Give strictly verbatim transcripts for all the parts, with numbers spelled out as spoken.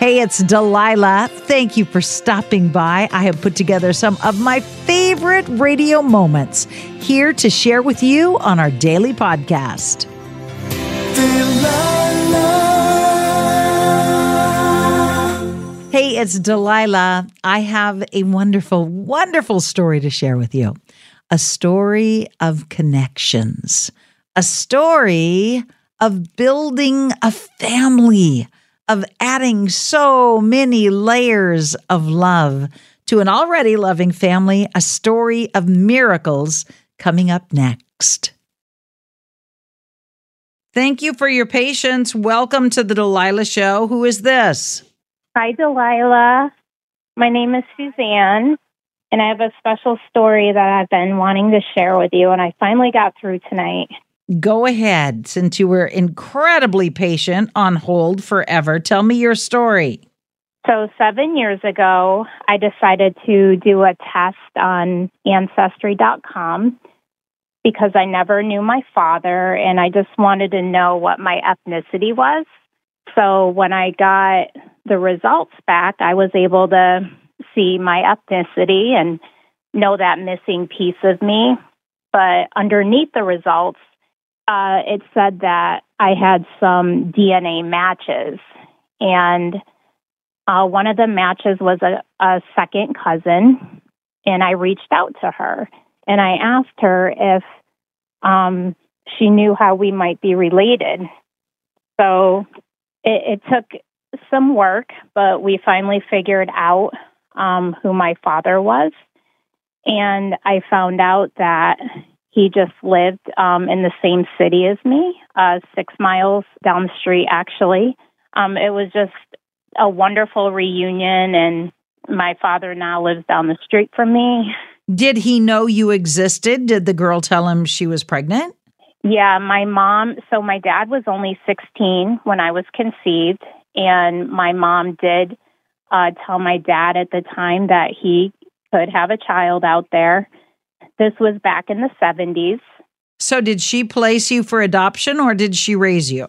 Hey, it's Delilah. Thank you for stopping by. I have put together some of my favorite radio moments here to share with you on our daily podcast. Delilah. Hey, it's Delilah. I have a wonderful, wonderful story to share with you. A story of connections. A story of building a family, of adding so many layers of love to an already loving family, a story of miracles coming up next. Thank you for your patience. Welcome to the Delilah Show. Who is this? Hi, Delilah. My name is Suzanne, and I have a special story that I've been wanting to share with you, and I finally got through tonight. Go ahead, since you were incredibly patient on hold forever. Tell me your story. So seven years ago, I decided to do a test on ancestry dot com because I never knew my father, and I just wanted to know what my ethnicity was. So when I got the results back, I was able to see my ethnicity and know that missing piece of me. But underneath the results, Uh, it said that I had some D N A matches, and uh, one of the matches was a, a second cousin, and I reached out to her, and I asked her if um, she knew how we might be related. So it, it took some work, but we finally figured out um, who my father was, and I found out that he just lived um, in the same city as me, uh, six miles down the street, actually. Um, it was just a wonderful reunion, and my father now lives down the street from me. Did he know you existed? Did the girl tell him she was pregnant? Yeah, my mom, so my dad was only sixteen when I was conceived, and my mom did uh, tell my dad at the time that he could have a child out there. This was back in the seventies. So did she place you for adoption, or did she raise you?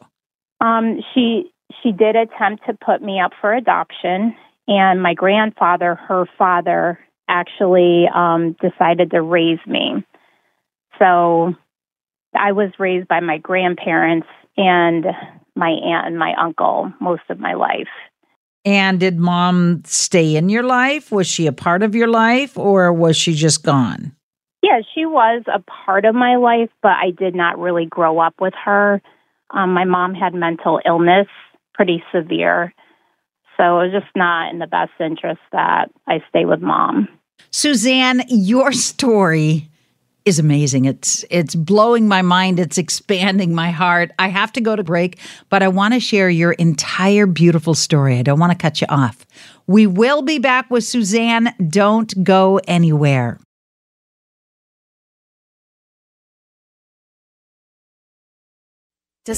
Um, she she did attempt to put me up for adoption, and my grandfather, her father, actually um, decided to raise me. So I was raised by my grandparents and my aunt and my uncle most of my life. And did Mom stay in your life? Was she a part of your life, or was she just gone? Yeah, she was a part of my life, but I did not really grow up with her. Um, my mom had mental illness, pretty severe. So it was just not in the best interest that I stay with Mom. Suzanne, your story is amazing. It's it's blowing my mind. It's expanding my heart. I have to go to break, but I want to share your entire beautiful story. I don't want to cut you off. We will be back with Suzanne. Don't go anywhere. Does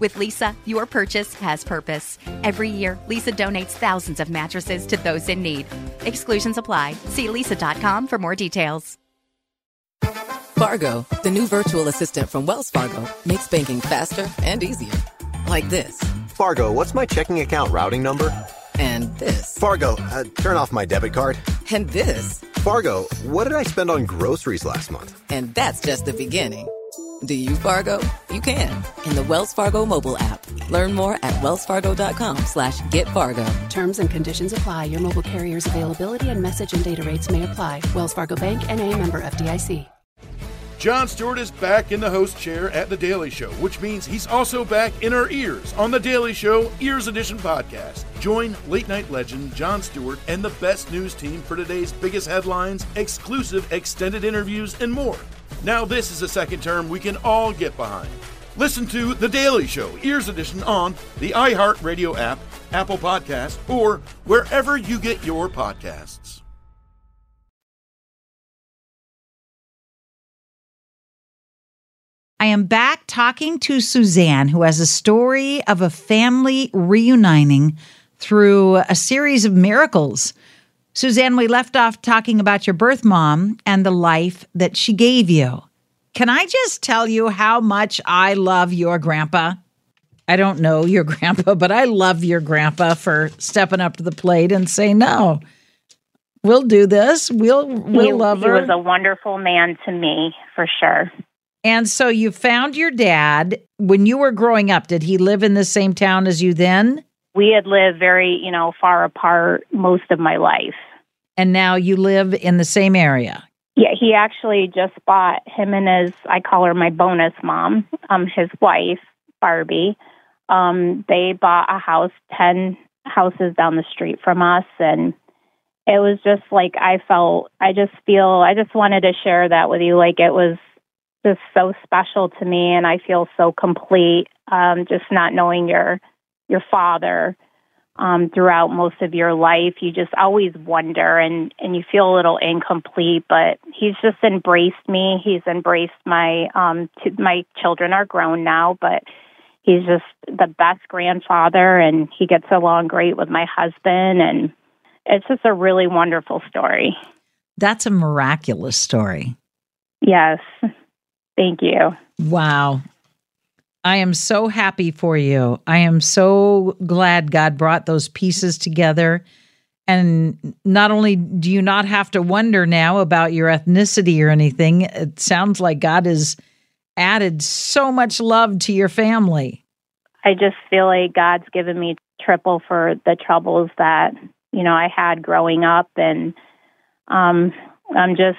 With Lisa, your purchase has purpose. Every year, Lisa donates thousands of mattresses to those in need. Exclusions apply. See lisa dot com for more details. Fargo, the new virtual assistant from Wells Fargo, makes banking faster and easier. Like this. Fargo, what's my checking account routing number? And this. Fargo, uh, turn off my debit card. And this. Fargo, what did I spend on groceries last month? And that's just the beginning. Do you, Fargo? You can. In the Wells Fargo mobile app. Learn more at wellsfargo.com slash get Fargo. Terms and conditions apply. Your mobile carrier's availability and message and data rates may apply. Wells Fargo Bank N A member F D I C. Jon Stewart is back in the host chair at The Daily Show, which means he's also back in our ears on The Daily Show Ears Edition podcast. Join late-night legend Jon Stewart and the best news team for today's biggest headlines, exclusive extended interviews, and more. Now this is a second term we can all get behind. Listen to The Daily Show Ears Edition on the iHeartRadio app, Apple Podcasts, or wherever you get your podcasts. I am back talking to Suzanne, who has a story of a family reuniting through a series of miracles. Suzanne, we left off talking about your birth mom and the life that she gave you. Can I just tell you how much I love your grandpa? I don't know your grandpa, but I love your grandpa for stepping up to the plate and saying, no, we'll do this. We'll, we'll he, love her. He was a wonderful man to me, for sure. And so you found your dad when you were growing up. Did he live in the same town as you then? We had lived very, you know, far apart most of my life. And now you live in the same area. Yeah, he actually just bought him and his, I call her my bonus mom, um, his wife, Barbie. Um, they bought a house ten houses down the street from us, and it was just like I felt, I just feel, I just wanted to share that with you. Like it was just so special to me, and I feel so complete, um, just not knowing your your father um, throughout most of your life. You just always wonder, and, and you feel a little incomplete, but he's just embraced me. He's embraced my, um, t- my children are grown now, but he's just the best grandfather, and he gets along great with my husband, and it's just a really wonderful story. That's a miraculous story. Yes. Thank you. Wow. I am so happy for you. I am so glad God brought those pieces together. And not only do you not have to wonder now about your ethnicity or anything, it sounds like God has added so much love to your family. I just feel like God's given me triple for the troubles that, you know, I had growing up. And um, I'm just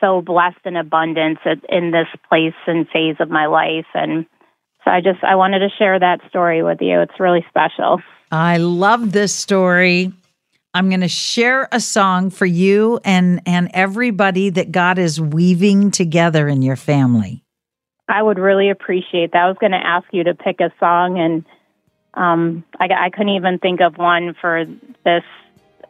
so blessed in abundance in this place and phase of my life. And so I just, I wanted to share that story with you. It's really special. I love this story. I'm going to share a song for you and, and everybody that God is weaving together in your family. I would really appreciate that. I was going to ask you to pick a song, and um, I, I couldn't even think of one for this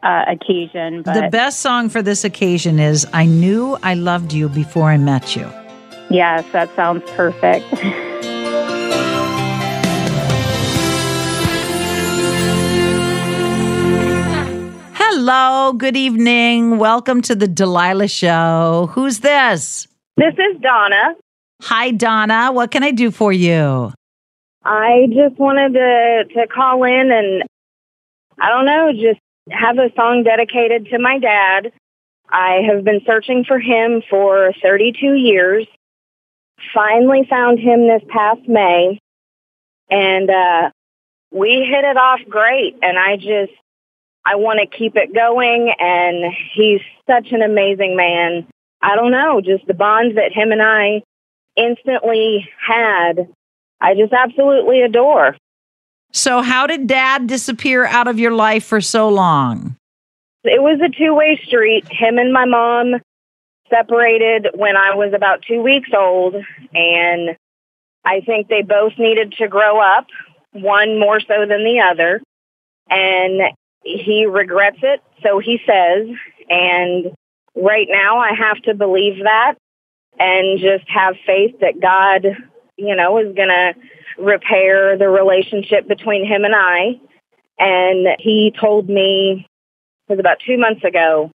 Uh, occasion. But the best song for this occasion is I Knew I Loved You Before I Met You. Yes, that sounds perfect. Hello, good evening. Welcome to the Delilah Show. Who's this? This is Donna. Hi, Donna. What can I do for you? I just wanted to, to call in and, I don't know, just have a song dedicated to my dad. I have been searching for him for thirty-two years. Finally found him this past May, and uh, we hit it off great. And I just, I want to keep it going. And he's such an amazing man. I don't know, just the bond that him and I instantly had, I just absolutely adore. So how did Dad disappear out of your life for so long? It was a two-way street. Him and my mom separated when I was about two weeks old, and I think they both needed to grow up, one more so than the other, and he regrets it, so he says, and right now I have to believe that and just have faith that God, you know, is going to repair the relationship between him and I. And he told me, it was about two months ago,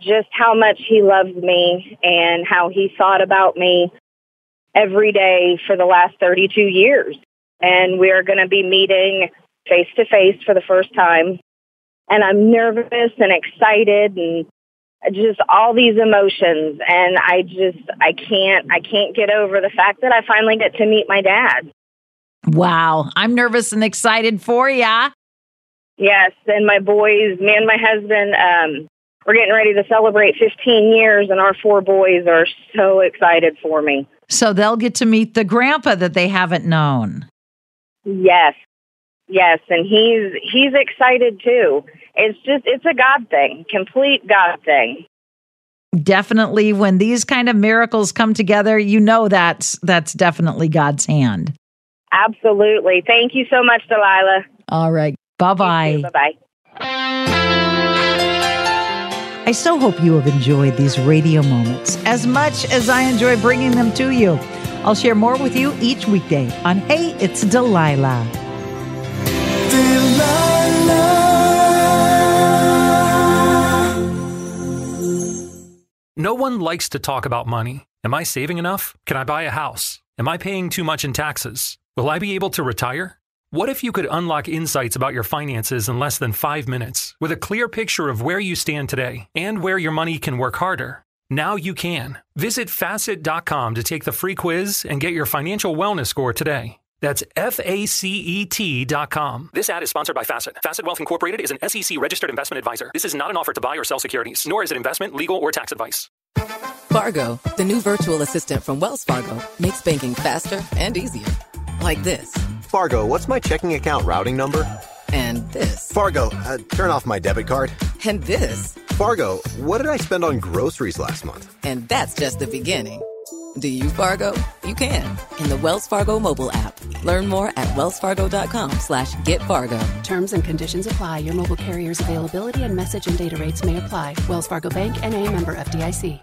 just how much he loved me and how he thought about me every day for the last thirty-two years. And we are going to be meeting face-to-face for the first time. And I'm nervous and excited and just all these emotions. And I just, I can't, I can't get over the fact that I finally get to meet my dad. Wow. I'm nervous and excited for ya. Yes. And my boys, me and my husband, um, We're getting ready to celebrate fifteen years, and our four boys are so excited for me. So they'll get to meet the grandpa that they haven't known. Yes. Yes, and he's he's excited too. It's just, it's a God thing, complete God thing. Definitely, when these kind of miracles come together, you know that's, that's definitely God's hand. Absolutely. Thank you so much, Delilah. All right. Bye-bye. Bye-bye. I so hope you have enjoyed these radio moments as much as I enjoy bringing them to you. I'll share more with you each weekday on Hey, It's Delilah. Delilah. No one likes to talk about money. Am I saving enough? Can I buy a house? Am I paying too much in taxes? Will I be able to retire? What if you could unlock insights about your finances in less than five minutes with a clear picture of where you stand today and where your money can work harder? Now you can. Visit Facet dot com to take the free quiz and get your financial wellness score today. That's F A C E T dot com. This ad is sponsored by Facet. Facet Wealth Incorporated is an S E C-registered investment advisor. This is not an offer to buy or sell securities, nor is it investment, legal, or tax advice. Fargo, the new virtual assistant from Wells Fargo, makes banking faster and easier. Like this. Fargo, what's my checking account routing number? And this. Fargo, uh, turn off my debit card. And this. Fargo, what did I spend on groceries last month? And that's just the beginning. Do you, Fargo? You can. In the Wells Fargo mobile app. Learn more at wells fargo dot com slash get fargo. Terms and conditions apply. Your mobile carrier's availability and message and data rates may apply. Wells Fargo Bank N A member F D I C.